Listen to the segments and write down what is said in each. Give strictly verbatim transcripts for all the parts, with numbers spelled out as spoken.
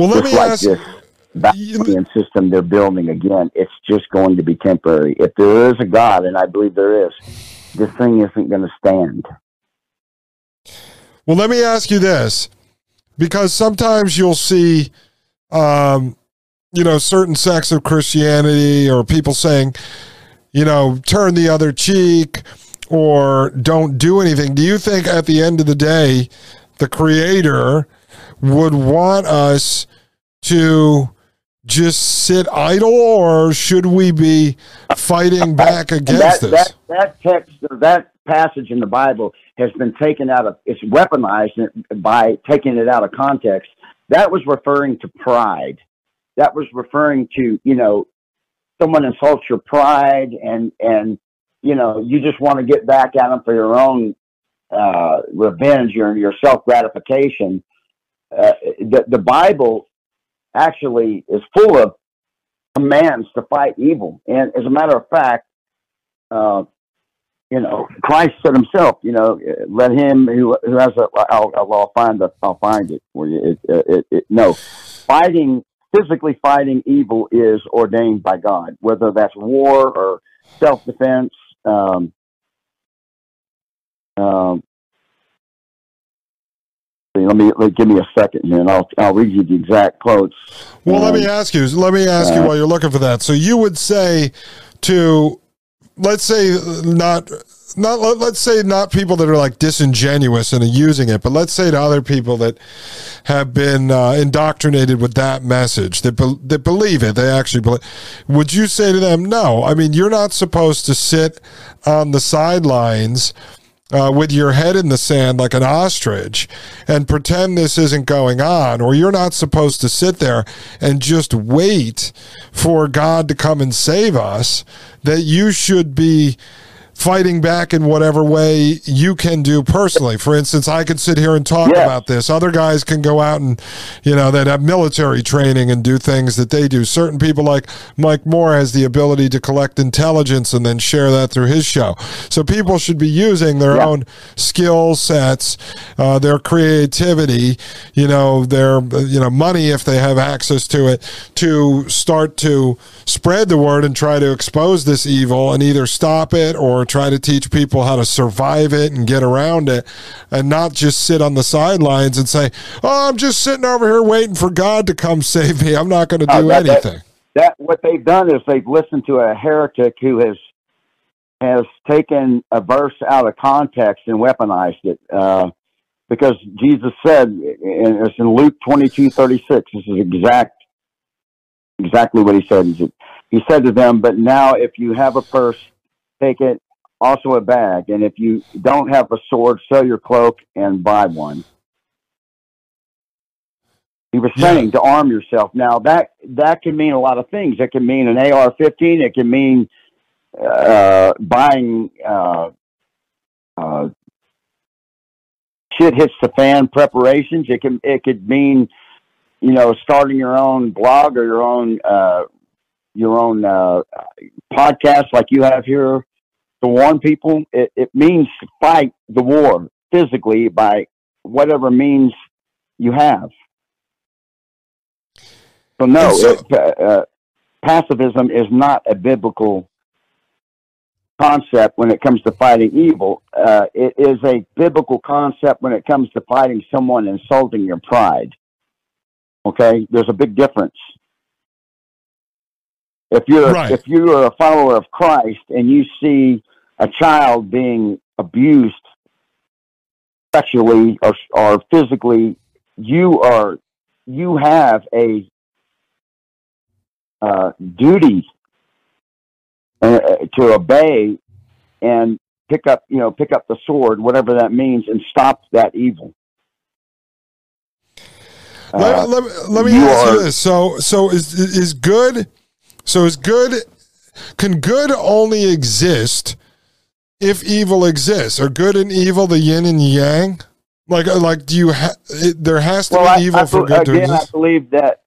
Well, let just me like ask this Babylonian you... system they're building again. It's just going to be temporary. If there is a God, and I believe there is, this thing isn't going to stand. Well, let me ask you this, because sometimes you'll see, um, you know, certain sects of Christianity or people saying, you know, turn the other cheek or don't do anything. Do you think at the end of the day, the Creator would want us to just sit idle, or should we be fighting back against that, this? That, that text, that passage in the Bible has been taken out of, it's weaponized by taking it out of context. That was referring to pride. That was referring to, you know, someone insults your pride and, and, you know, you just want to get back at them for your own uh, revenge, your, your self-gratification. Uh, the, the Bible actually is full of commands to fight evil. And as a matter of fact, uh, you know, Christ said himself, you know, let him who, who has a, I'll, I'll find the, I'll find it for you. It, it, it, no, fighting, physically fighting evil is ordained by God, whether that's war or self-defense. Um, um, let me let, give me a second here, and I'll I'll read you the exact quotes. Well, um, let me ask you. Let me ask uh, you while you're looking for that. So you would say to, let's say not not let's say not people that are like disingenuous and are using it, but let's say to other people that have been uh, indoctrinated with that message, that be, that believe it, they actually believe. Would you say to them, no? I mean, you're not supposed to sit on the sidelines Uh, with your head in the sand like an ostrich and pretend this isn't going on, or you're not supposed to sit there and just wait for God to come and save us, that you should be fighting back in whatever way you can do personally. For instance, I could sit here and talk yeah. about this. Other guys can go out and, you know, that have military training and do things that they do. Certain people like Mike Moore has the ability to collect intelligence and then share that through his show. So people should be using their yeah. own skill sets, uh, their creativity, you know, their, you know, money if they have access to it, to start to spread the word and try to expose this evil and either stop it or try to teach people how to survive it and get around it, and not just sit on the sidelines and say, oh, I'm just sitting over here waiting for God to come save me. I'm not going to do uh, that, anything. That, that what they've done is they've listened to a heretic who has has taken a verse out of context and weaponized it, uh, because Jesus said, and it's in Luke twenty-two thirty-six, this is exact exactly what he said. He said to them, but now if you have a purse, take it, also a bag, and if you don't have a sword, sell your cloak and buy one. He was saying yeah. to arm yourself. Now that that can mean a lot of things. It can mean an A R fifteen. It can mean uh, buying uh, uh, shit hits the fan preparations. It can it could mean, you know, starting your own blog or your own uh, your own uh, podcast like you have here. To warn people, it, it means fight the war physically by whatever means you have. So no, so, it, uh, pacifism is not a biblical concept when it comes to fighting evil. Uh, it is a biblical concept when it comes to fighting someone insulting your pride. Okay, there's a big difference. If you're right. if you're a follower of Christ and you see a child being abused sexually or, or physically, you are you have a uh, duty uh, to obey and pick up you know pick up the sword, whatever that means, and stop that evil. Uh, let, let, let me you ask are, you this: so so is is good. So is good, can good only exist if evil exists? Are good and evil the yin and yang? Like, like do you, ha it, there has to well, be I, evil I, for good again, to exist? I believe that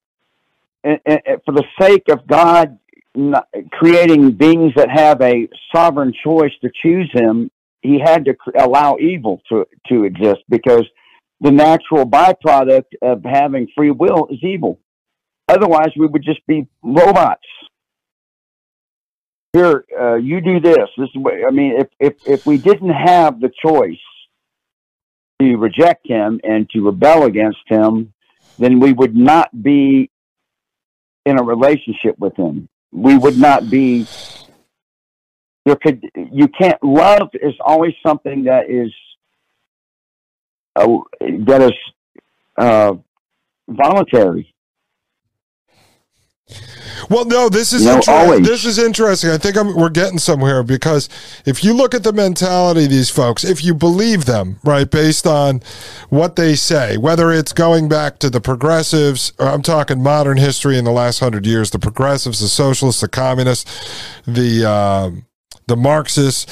and, and, and for the sake of God not, creating beings that have a sovereign choice to choose him, he had to allow evil to, to exist, because the natural byproduct of having free will is evil. Otherwise, we would just be robots. Here, uh, you do this. This is what, I mean, if, if, if we didn't have the choice to reject him and to rebel against him, then we would not be in a relationship with him. We would not be... You could, you can't love is always something that is uh, that is uh, voluntary. Well, no, this is no, always. This is interesting. I think I'm, we're getting somewhere, because if you look at the mentality of these folks, if you believe them, right, based on what they say, whether it's going back to the progressives, or I'm talking modern history in the last hundred years, the progressives, the socialists, the communists, the um, the Marxists,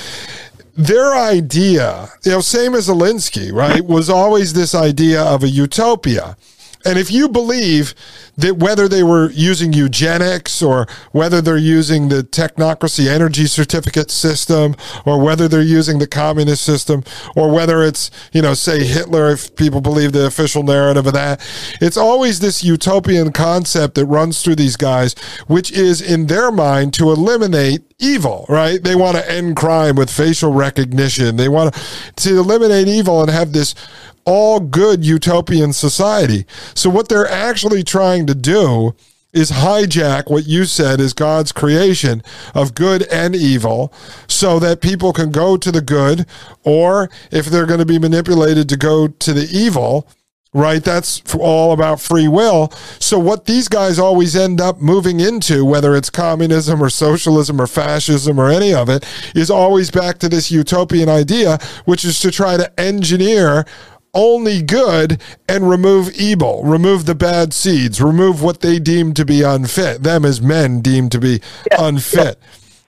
their idea, you know, same as Alinsky, right, was always this idea of a utopia. And if you believe that whether they were using eugenics or whether they're using the technocracy energy certificate system or whether they're using the communist system or whether it's, you know, say Hitler, if people believe the official narrative of that, it's always this utopian concept that runs through these guys, which is in their mind to eliminate evil, right? They want to end crime with facial recognition. They want to eliminate evil and have this all good utopian society. So what they're actually trying to do is hijack what you said is God's creation of good and evil so that people can go to the good, or if they're going to be manipulated to go to the evil, right? That's all about free will. So what these guys always end up moving into, whether it's communism or socialism or fascism or any of it, is always back to this utopian idea, which is to try to engineer only good and remove evil, remove the bad seeds, remove what they deem to be unfit, them as men deem to be yeah, unfit.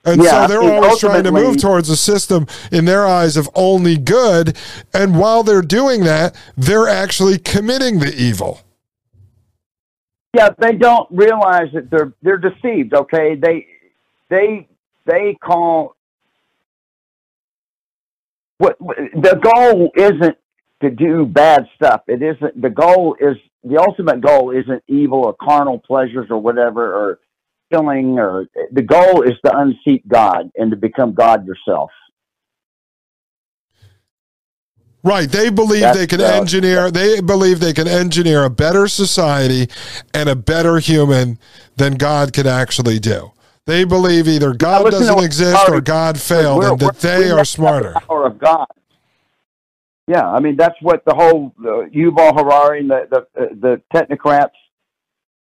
Yeah. And yeah, so they're and always trying to move towards a system in their eyes of only good. And while they're doing that, they're actually committing the evil. Yeah, they don't realize that they're they're deceived, okay? They they they call what the goal isn't to do bad stuff. It isn't the goal is the ultimate goal isn't evil or carnal pleasures or whatever or killing, or the goal is to unseat God and to become God yourself. Right. They believe That's, they can uh, engineer they believe they can engineer a better society and a better human than God could actually do. They believe either God doesn't exist or God failed, and that they are smarter. The power of God. Yeah, I mean, that's what the whole uh, Yuval Harari and the, the, uh, the technocrats,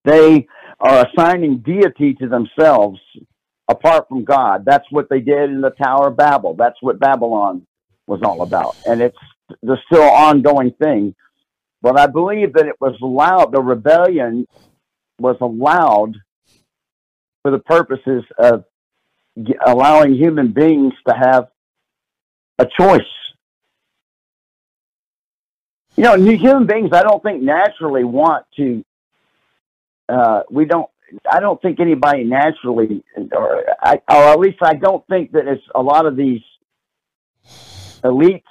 they are assigning deity to themselves apart from God. That's what they did in the Tower of Babel. That's what Babylon was all about. And it's the still ongoing thing. But I believe that it was allowed, the rebellion was allowed for the purposes of g- allowing human beings to have a choice. You know, human beings, I don't think naturally want to, uh, we don't, I don't think anybody naturally, or, I, or at least I don't think that it's a lot of these elites,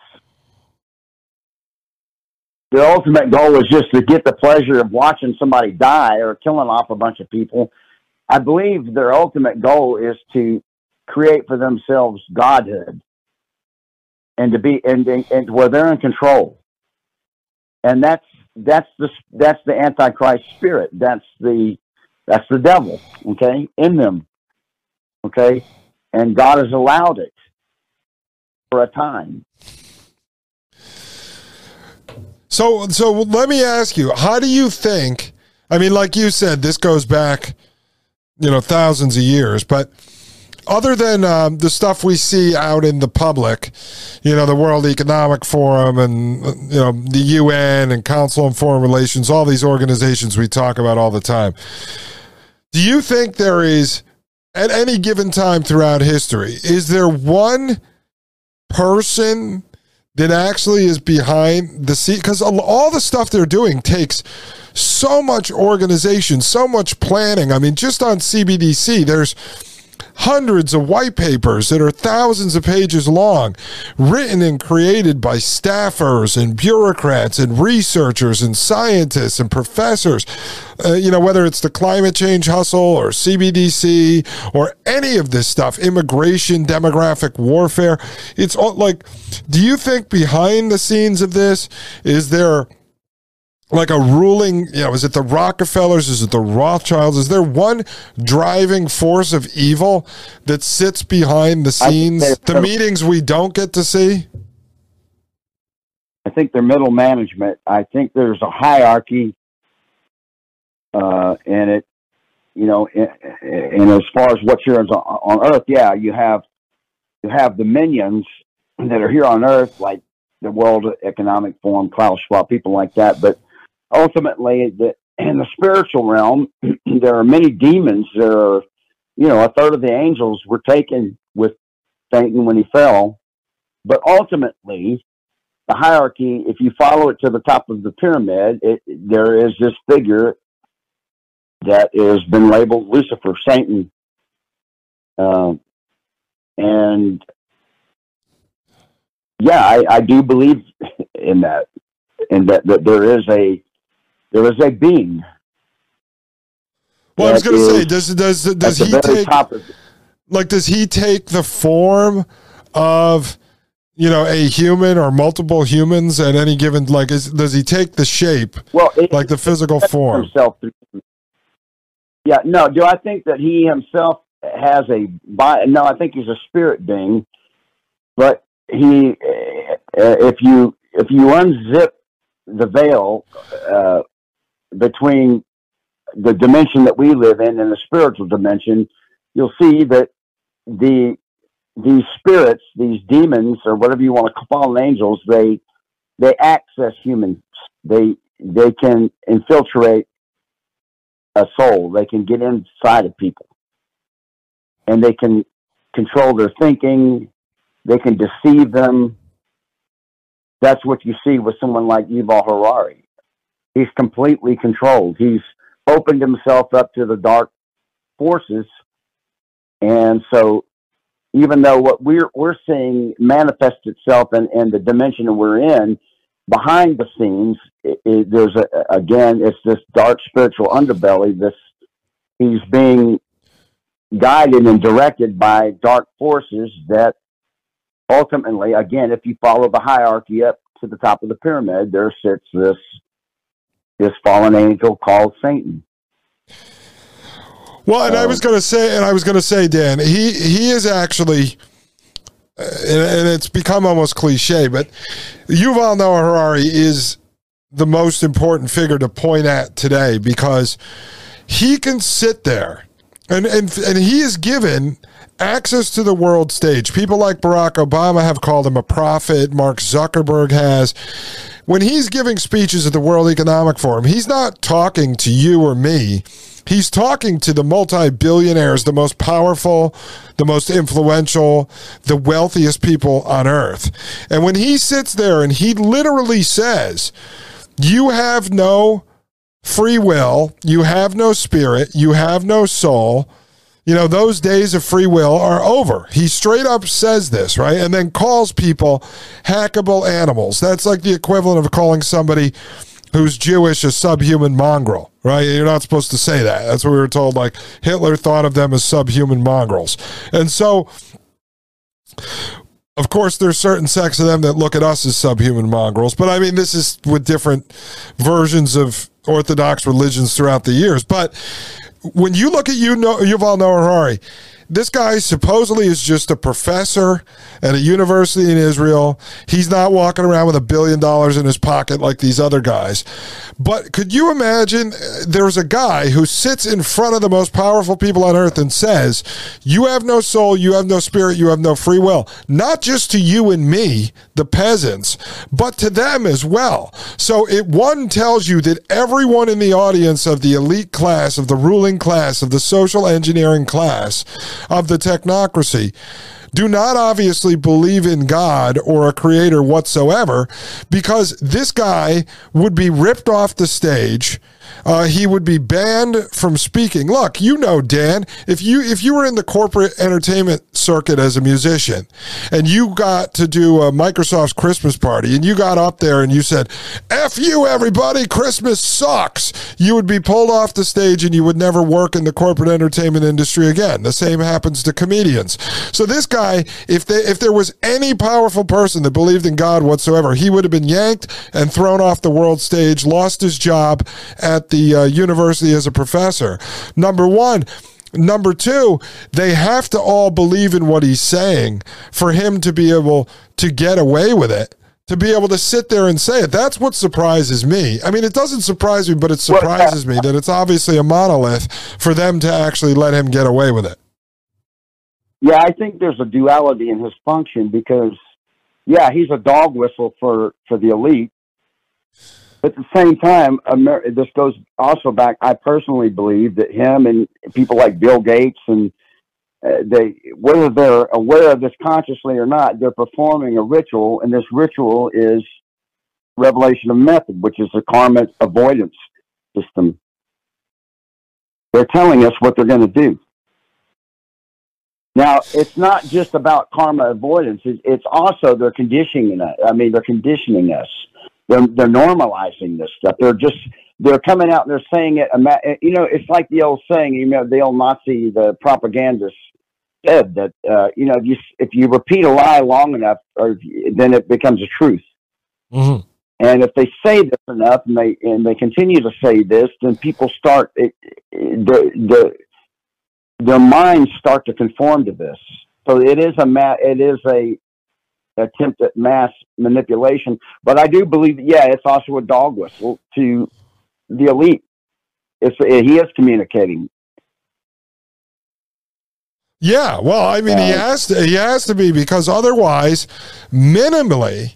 their ultimate goal is just to get the pleasure of watching somebody die or killing off a bunch of people. I believe their ultimate goal is to create for themselves godhood and to be, and, and, and where they're in control. And that's that's the that's the Antichrist spirit. That's the that's the devil. Okay, in them. Okay, and God has allowed it for a time. So so let me ask you: how do you think? I mean, like you said, this goes back, you know, thousands of years, but. Other than um, the stuff we see out in the public, you know, the World Economic Forum and, you know, the U N and Council on Foreign Relations, all these organizations we talk about all the time, do you think there is, at any given time throughout history, is there one person that actually is behind the scene? Because all the stuff they're doing takes so much organization, so much planning. I mean, just on C B D C, there's hundreds of white papers that are thousands of pages long, written and created by staffers and bureaucrats and researchers and scientists and professors, uh, you know, whether it's the climate change hustle or C B D C or any of this stuff, immigration, demographic warfare. It's all like, do you think behind the scenes of this, is there like a ruling, you know, is it the Rockefellers? Is it the Rothschilds? Is there one driving force of evil that sits behind the scenes, the meetings we don't get to see? I think they're middle management. I think there's a hierarchy uh, and it, you know, and, and as far as what's here on, on Earth, yeah, you have you have the minions that are here on Earth, like the World Economic Forum, Klaus Schwab, people like that. But ultimately, the, in the spiritual realm, there are many demons. There are, you know, a third of the angels were taken with Satan when he fell. But ultimately, the hierarchy, if you follow it to the top of the pyramid, it, there is this figure that has been labeled Lucifer, Satan. Uh, and yeah, I, I do believe in that, in that, that there is a, there is a being. Well, I was going to say, does, does, does he take, like, does he take the form of, you know, a human or multiple humans at any given, like, is, does he take the shape, well, it, like the physical form? Himself. Yeah, no, do I think that he himself has a body? No, I think he's a spirit being. But he, uh, if you if you unzip the veil uh, between the dimension that we live in and the spiritual dimension, you'll see that the these spirits, these demons, or whatever you want to call them, angels, they they access humans. They they can infiltrate a soul. They can get inside of people, and they can control their thinking. They can deceive them. That's what you see with someone like Yuval Harari. He's completely controlled. He's opened himself up to the dark forces, and so even though what we're we're seeing manifest itself in, in the dimension that we're in, behind the scenes, it, it, there's a, again, it's this dark spiritual underbelly. This he's being guided and directed by dark forces that ultimately, again, if you follow the hierarchy up to the top of the pyramid, there sits this this fallen angel called Satan. Well, and um, I was going to say, and I was going to say, Dan, he he is actually. And it's become almost cliche, but Yuval Noah Harari is the most important figure to point at today because he can sit there and, and, and he is given access to the world stage. People like Barack Obama have called him a prophet. Mark Zuckerberg has. When he's giving speeches at the World Economic Forum, he's not talking to you or me. He's talking to the multi-billionaires, the most powerful, the most influential, the wealthiest people on earth. And when he sits there and he literally says, you have no free will, you have no spirit, you have no soul, you know, those days of free will are over. He straight up says this, right? And then calls people hackable animals. That's like the equivalent of calling somebody who's Jewish a subhuman mongrel, right? You're not supposed to say that. That's what we were told, like, Hitler thought of them as subhuman mongrels. And so, of course, there's certain sects of them that look at us as subhuman mongrels, but I mean, this is with different versions of Orthodox religions throughout the years. But when you look at you know, Yuval Noah Harari, this guy supposedly is just a professor at a university in Israel. He's not walking around with a billion dollars in his pocket like these other guys. But could you imagine there's a guy who sits in front of the most powerful people on earth and says, you have no soul, you have no spirit, you have no free will. Not just to you and me, the peasants, but to them as well. So it one tells you that everyone in the audience of the elite class, of the ruling class, of the social engineering class, of the technocracy do not obviously believe in God or a creator whatsoever, because this guy would be ripped off the stage. Uh, he would be banned from speaking. Look, you know, Dan, if you if you were in the corporate entertainment circuit as a musician and you got to do a Microsoft's Christmas party and you got up there and you said, F you, everybody, Christmas sucks, you would be pulled off the stage and you would never work in the corporate entertainment industry again. The same happens to comedians. So this guy, if, they, if there was any powerful person that believed in God whatsoever, he would have been yanked and thrown off the world stage, lost his job at the uh, university as a professor. Number one. Number two, they have to all believe in what he's saying for him to be able to get away with it, to be able to sit there and say it. That's what surprises me. I mean, it doesn't surprise me, but it surprises me that it's obviously a monolith for them to actually let him get away with it. Yeah, I think there's a duality in his function because, yeah, he's a dog whistle for, for the elite. But at the same time, Amer- this goes also back, I personally believe that him and people like Bill Gates, and uh, they, whether they're aware of this consciously or not, they're performing a ritual, and this ritual is revelation of method, which is the karma avoidance system. They're telling us what they're going to do. Now, it's not just about karma avoidance. It's, it's also they're conditioning us. I mean, they're conditioning us. They're, they're normalizing this stuff. They're just, they're coming out and they're saying it. You know, it's like the old saying, you know, the old Nazi, the propagandist said that, uh, you know, if you, if you repeat a lie long enough, or you, then it becomes a truth. Mm-hmm. And if they say this enough and they, and they continue to say this, then people start, it, the, the, their minds start to conform to this. So it is a, ma- it is a, attempt at mass manipulation, but I do believe, yeah, it's also a dog whistle to the elite. It's, he is communicating. Yeah, well, I mean, uh, he has to, he has to be, because otherwise, minimally,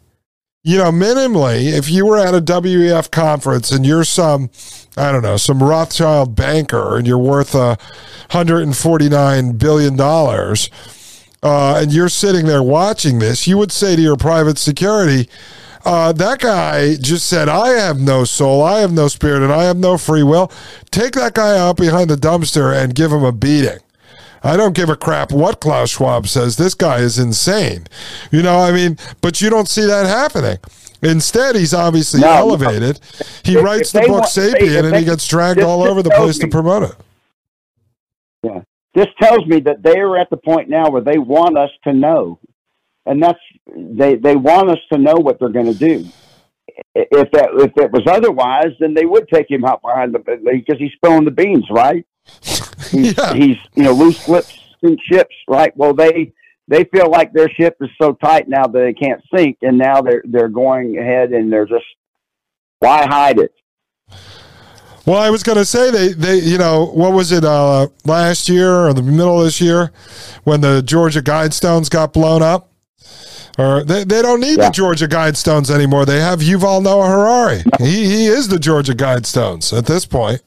you know, minimally, if you were at a W E F conference and you're some, I don't know, some Rothschild banker and you're worth a hundred and forty-nine billion dollars. Uh, and you're sitting there watching this, you would say to your private security, uh, that guy just said, I have no soul, I have no spirit, and I have no free will. Take that guy out behind the dumpster and give him a beating. I don't give a crap what Klaus Schwab says. This guy is insane. You know, I mean, but you don't see that happening. Instead, he's obviously no, elevated. No. He if, writes if the book want, Sapien, they, and they, he gets dragged all over the place me. to promote it. Yeah. This tells me that they are at the point now where they want us to know, and that's they, they want us to know what they're going to do. If that if it was otherwise, then they would take him out behind the, because he's spilling the beans, right? He's, yeah. he's you know loose lips sink ships, right? Well, they they feel like their ship is so tight now that they can't sink, and now they're they're going ahead and they're just, why hide it? Well, I was going to say they, they, you know, what was it uh, last year or the middle of this year when the Georgia Guidestones got blown up? Or they, they don't need yeah. the Georgia Guidestones anymore. They have Yuval Noah Harari. He he is the Georgia Guidestones at this point.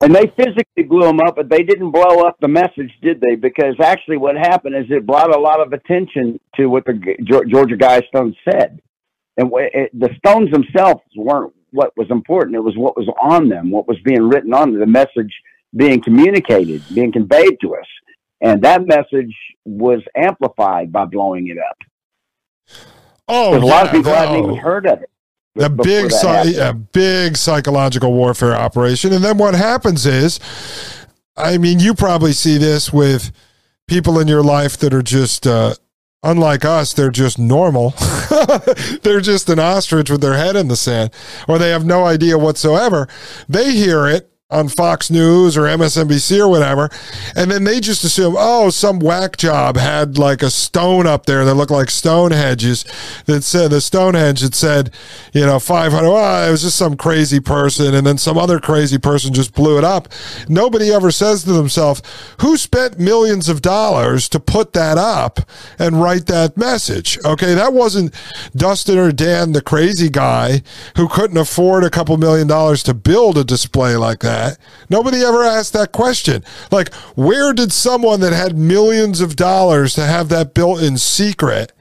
And they physically blew him up, but they didn't blow up the message, did they? Because actually, what happened is it brought a lot of attention to what the Georgia Guidestones said, and it, the stones themselves weren't what was important. It was what was on them, what was being written on them, the message being communicated, being conveyed to us. And that message was amplified by blowing it up. Oh, yeah, a lot of people no. hadn't even heard of it. A big, a big psychological warfare operation. And then what happens is, I mean, you probably see this with people in your life that are just, uh, unlike us, they're just normal. They're just an ostrich with their head in the sand, or they have no idea whatsoever. They hear it on Fox News or M S N B C or whatever, and then they just assume, oh, some whack job had like a stone up there that looked like Stonehenge's that said, the Stonehenge that said, you know, five hundred, well, it was just some crazy person, and then some other crazy person just blew it up. Nobody ever says to themselves, who spent millions of dollars to put that up and write that message? Okay, that wasn't Dustin or Dan, the crazy guy who couldn't afford a couple million dollars to build a display like that. that. Nobody ever asked that question. Like, where did someone that had millions of dollars to have that built in secret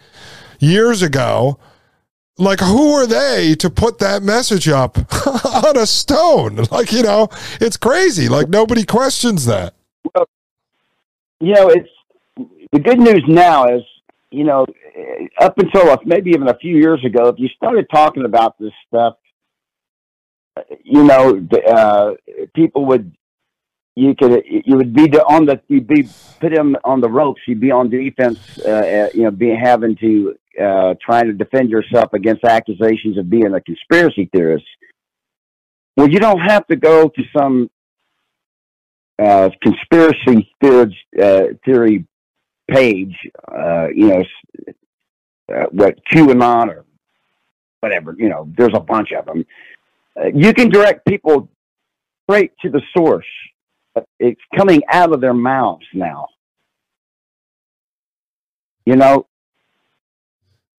years ago, like, who are they to put that message up on a stone? Like, you know, it's crazy. Like, nobody questions that. Well, you know, it's the good news now is, you know, up until maybe even a few years ago, if you started talking about this stuff, you know, uh, people would, you could, you would be on the, you'd be put him on the ropes. You'd be on defense, uh, you know, be having to, uh, trying to defend yourself against accusations of being a conspiracy theorist. Well, you don't have to go to some, uh, conspiracy theory, uh, theory page, uh, you know, uh, what QAnon or whatever, you know, there's a bunch of them. Uh, you can direct people straight to the source. It's coming out of their mouths now. You know,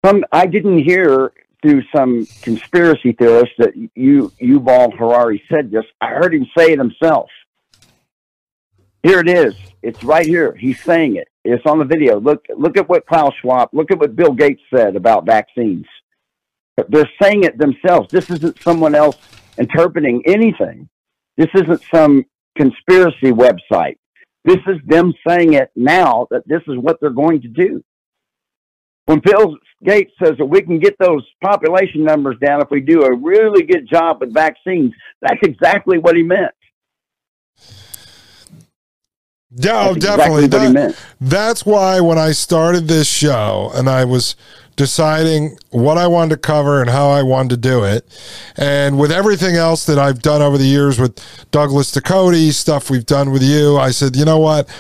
some, I didn't hear through some conspiracy theorist that you, Yuval Harari said this. I heard him say it himself. Here it is. It's right here. He's saying it. It's on the video. Look, look at what Klaus Schwab, look at what Bill Gates said about vaccines. They're saying it themselves. This isn't someone else interpreting anything. This isn't some conspiracy website. This is them saying it now that this is what they're going to do. When Bill Gates says that we can get those population numbers down if we do a really good job with vaccines, that's exactly what he meant. No, definitely. Exactly that, that's why when I started this show and I was deciding what I wanted to cover and how I wanted to do it, and with everything else that I've done over the years with Douglas Ducote, stuff we've done with you, I said, you know what?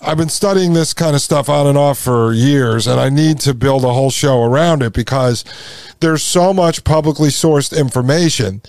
I've been studying this kind of stuff on and off for years, and I need to build a whole show around it because there's so much publicly sourced information.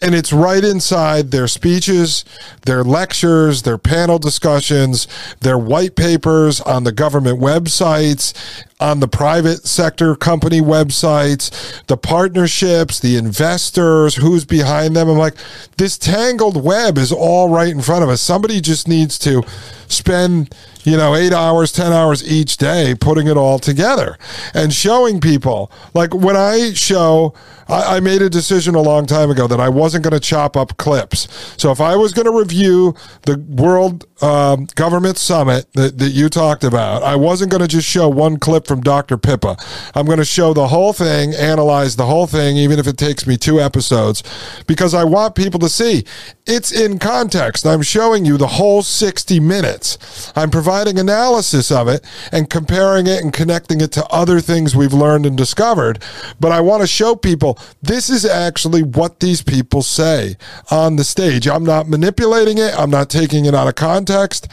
And it's right inside their speeches, their lectures, their panel discussions, their white papers on the government websites, on the private sector company websites, the partnerships, the investors, who's behind them. I'm like, this tangled web is all right in front of us. Somebody just needs to spend, you know, eight hours, ten hours each day putting it all together and showing people. Like when I show, I, I made a decision a long time ago that I wasn't going to chop up clips. So if I was going to review the World um, Government Summit that, that you talked about, I wasn't going to just show one clip from Doctor Pippa. I'm going to show the whole thing, analyze the whole thing, even if it takes me two episodes, because I want people to see it's in context. I'm showing you the whole sixty minutes. I'm providing analysis of it and comparing it and connecting it to other things we've learned and discovered. But I want to show people this is actually what these people say on the stage. I'm not manipulating it. I'm not taking it out of context.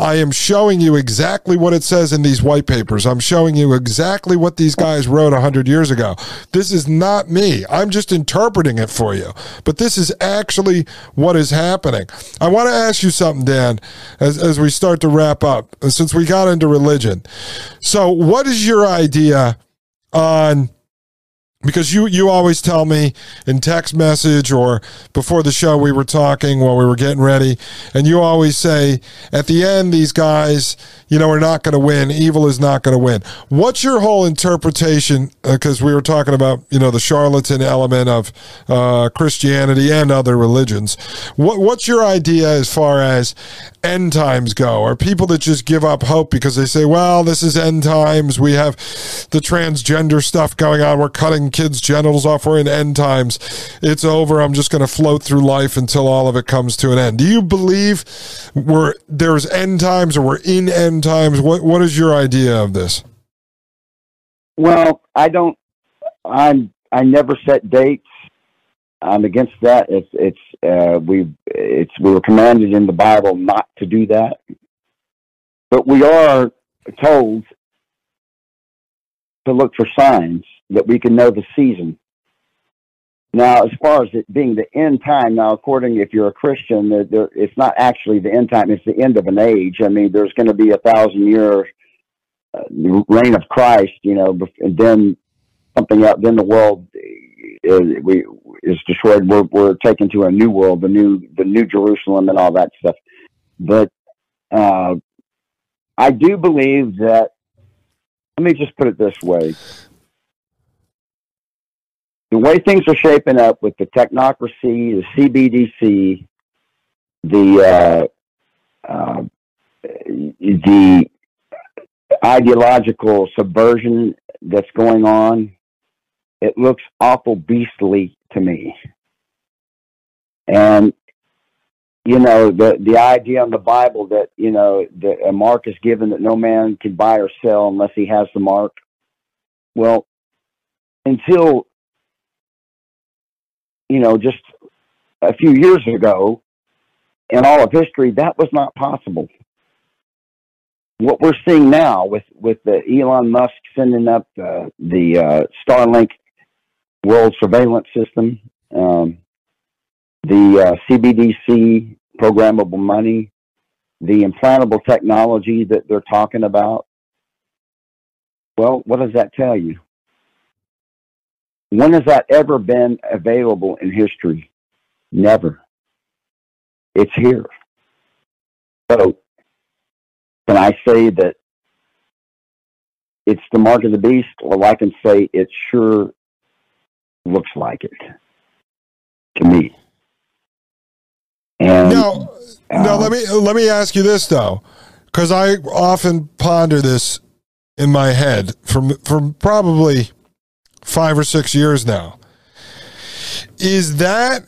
I am showing you exactly what it says in these white papers. I'm showing you exactly what these guys wrote one hundred years ago. This is not me. I'm just interpreting it for you. But this is actually what is happening. I want to ask you something, Dan, as, as we start to wrap up, since we got into religion. So what is your idea on, because you, you always tell me in text message or before the show we were talking while we were getting ready, and you always say, at the end, these guys, you know, are not going to win. Evil is not going to win. What's your whole interpretation? Because uh, we were talking about, you know, the charlatan element of uh, Christianity and other religions. What, what's your idea as far as end times go? Are people that just give up hope because they say, well, this is end times. We have the transgender stuff going on. We're cutting kids' genitals off. We're in end times. It's over. I'm just going to float through life until all of it comes to an end. Do you believe we're there's end times or we're in end times? What What is your idea of this? Well, I don't. I'm. I never set dates. I'm against that. It's. It's. Uh, we. It's. We were commanded in the Bible not to do that, but we are told to look for signs that we can know the season. Now, as far as it being the end time, now, according, if you're a Christian, there, there, it's not actually the end time, it's the end of an age. I mean, there's going to be a thousand-year uh, reign of Christ, you know, and then something else, then the world is, we, is destroyed, we're, we're taken to a new world, the new, the new Jerusalem and all that stuff. But uh, I do believe that, let me just put it this way. The way things are shaping up with the technocracy, the C B D C, the uh, uh, the ideological subversion that's going on, it looks awful beastly to me. And you know, the the idea in the Bible that, you know, that a mark is given that no man can buy or sell unless he has the mark. Well, until, you know, just a few years ago, in all of history, that was not possible. What we're seeing now with, with the Elon Musk sending up uh, the uh, Starlink world surveillance system, um, the uh, C B D C programmable money, the implantable technology that they're talking about, well, what does that tell you? When has that ever been available in history? Never. It's here. So can I say that it's the mark of the beast? Well, I can say it sure looks like it to me. And no, uh, no. Let me let me ask you this though, because I often ponder this in my head from from probably five or six years now. Is that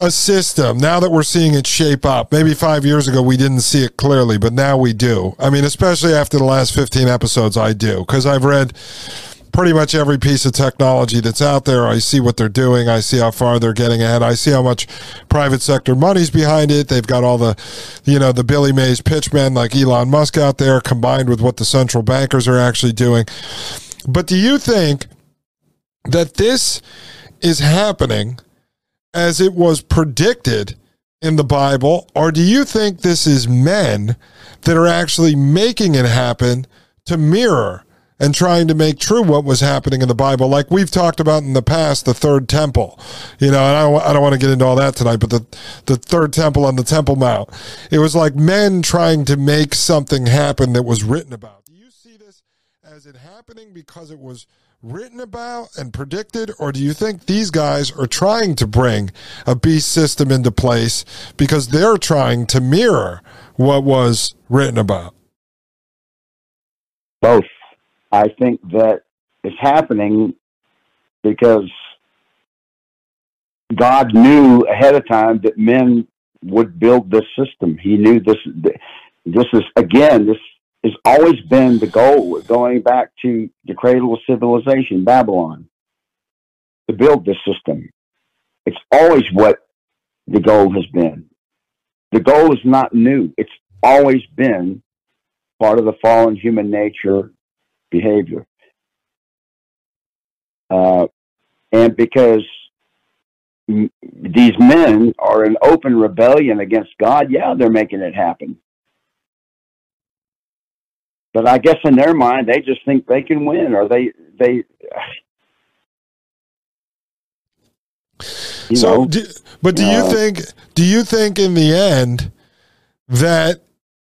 a system, now that we're seeing it shape up? Maybe five years ago we didn't see it clearly, but now we do. I mean, especially after the last fifteen episodes, I do, because I've read pretty much every piece of technology that's out there. I see what they're doing. I see how far they're getting ahead. I see how much private sector money's behind it. They've got all the, you know, the Billy Mays pitchmen like Elon Musk out there, combined with what the central bankers are actually doing. But do you think that this is happening as it was predicted in the Bible, or do you think this is men that are actually making it happen to mirror and trying to make true what was happening in the Bible? Like we've talked about in the past, the third temple, you know, and I don't, I don't want to get into all that tonight, but the, the third temple on the Temple Mount, it was like men trying to make something happen that was written about. Do you see this as it happening because it was written about and predicted, or do you think these guys are trying to bring a beast system into place because they're trying to mirror what was written about? Both. I think that it's happening because God knew ahead of time that men would build this system. He knew this. This is, again, this has always been the goal, going back to the cradle of civilization, Babylon, to build this system. It's always what the goal has been. The goal is not new. It's always been part of the fallen human nature behavior, uh, and because m these men are in open rebellion against God, yeah, they're making it happen. But I guess in their mind, they just think they can win, or they they. You so, know, do, but do uh, you think? Do you think in the end that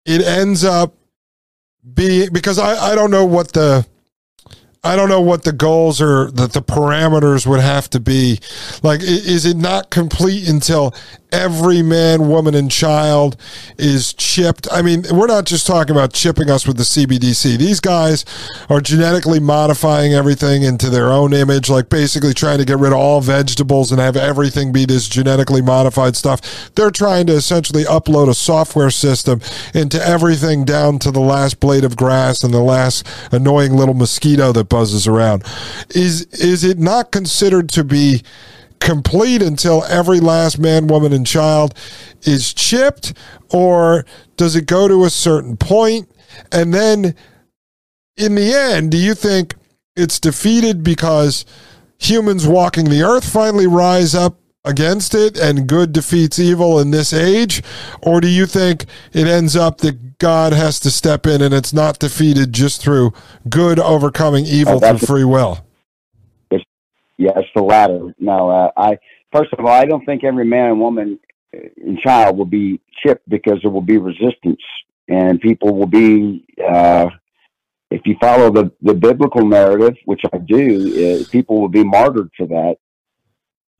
it ends up Be, because I, I don't know what the I don't know what the goals or that the parameters would have to be. Like, is it not complete until every man, woman, and child is chipped? I mean, we're not just talking about chipping us with the C B D C. These guys are genetically modifying everything into their own image, like basically trying to get rid of all vegetables and have everything be this genetically modified stuff. They're trying to essentially upload a software system into everything down to the last blade of grass and the last annoying little mosquito that buzzes around. Is, is it not considered to be complete until every last man, woman, and child is chipped, or does it go to a certain point? And then in the end, do you think it's defeated because humans walking the earth finally rise up against it and good defeats evil in this age? Or do you think it ends up that God has to step in and it's not defeated just through good overcoming evil oh, through free will? Yes, the latter. No, uh, I first of all, I don't think every man and woman and child will be chipped, because there will be resistance, and people will be. Uh, if you follow the the biblical narrative, which I do, uh, people will be martyred for that,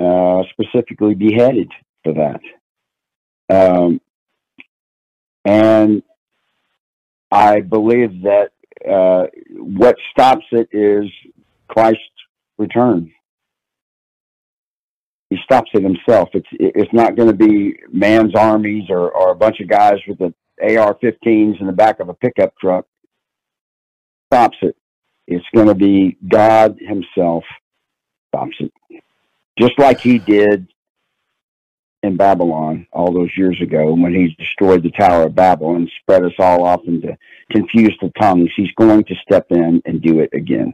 uh, specifically beheaded for that. Um, and I believe that uh, what stops it is Christ's return. He stops it himself. It's it's not going to be man's armies or, or a bunch of guys with the A R fifteens in the back of a pickup truck. Stops it. It's going to be God himself stops it. Just like he did in Babylon all those years ago when he destroyed the Tower of Babel and spread us all off into confused the tongues. He's going to step in and do it again.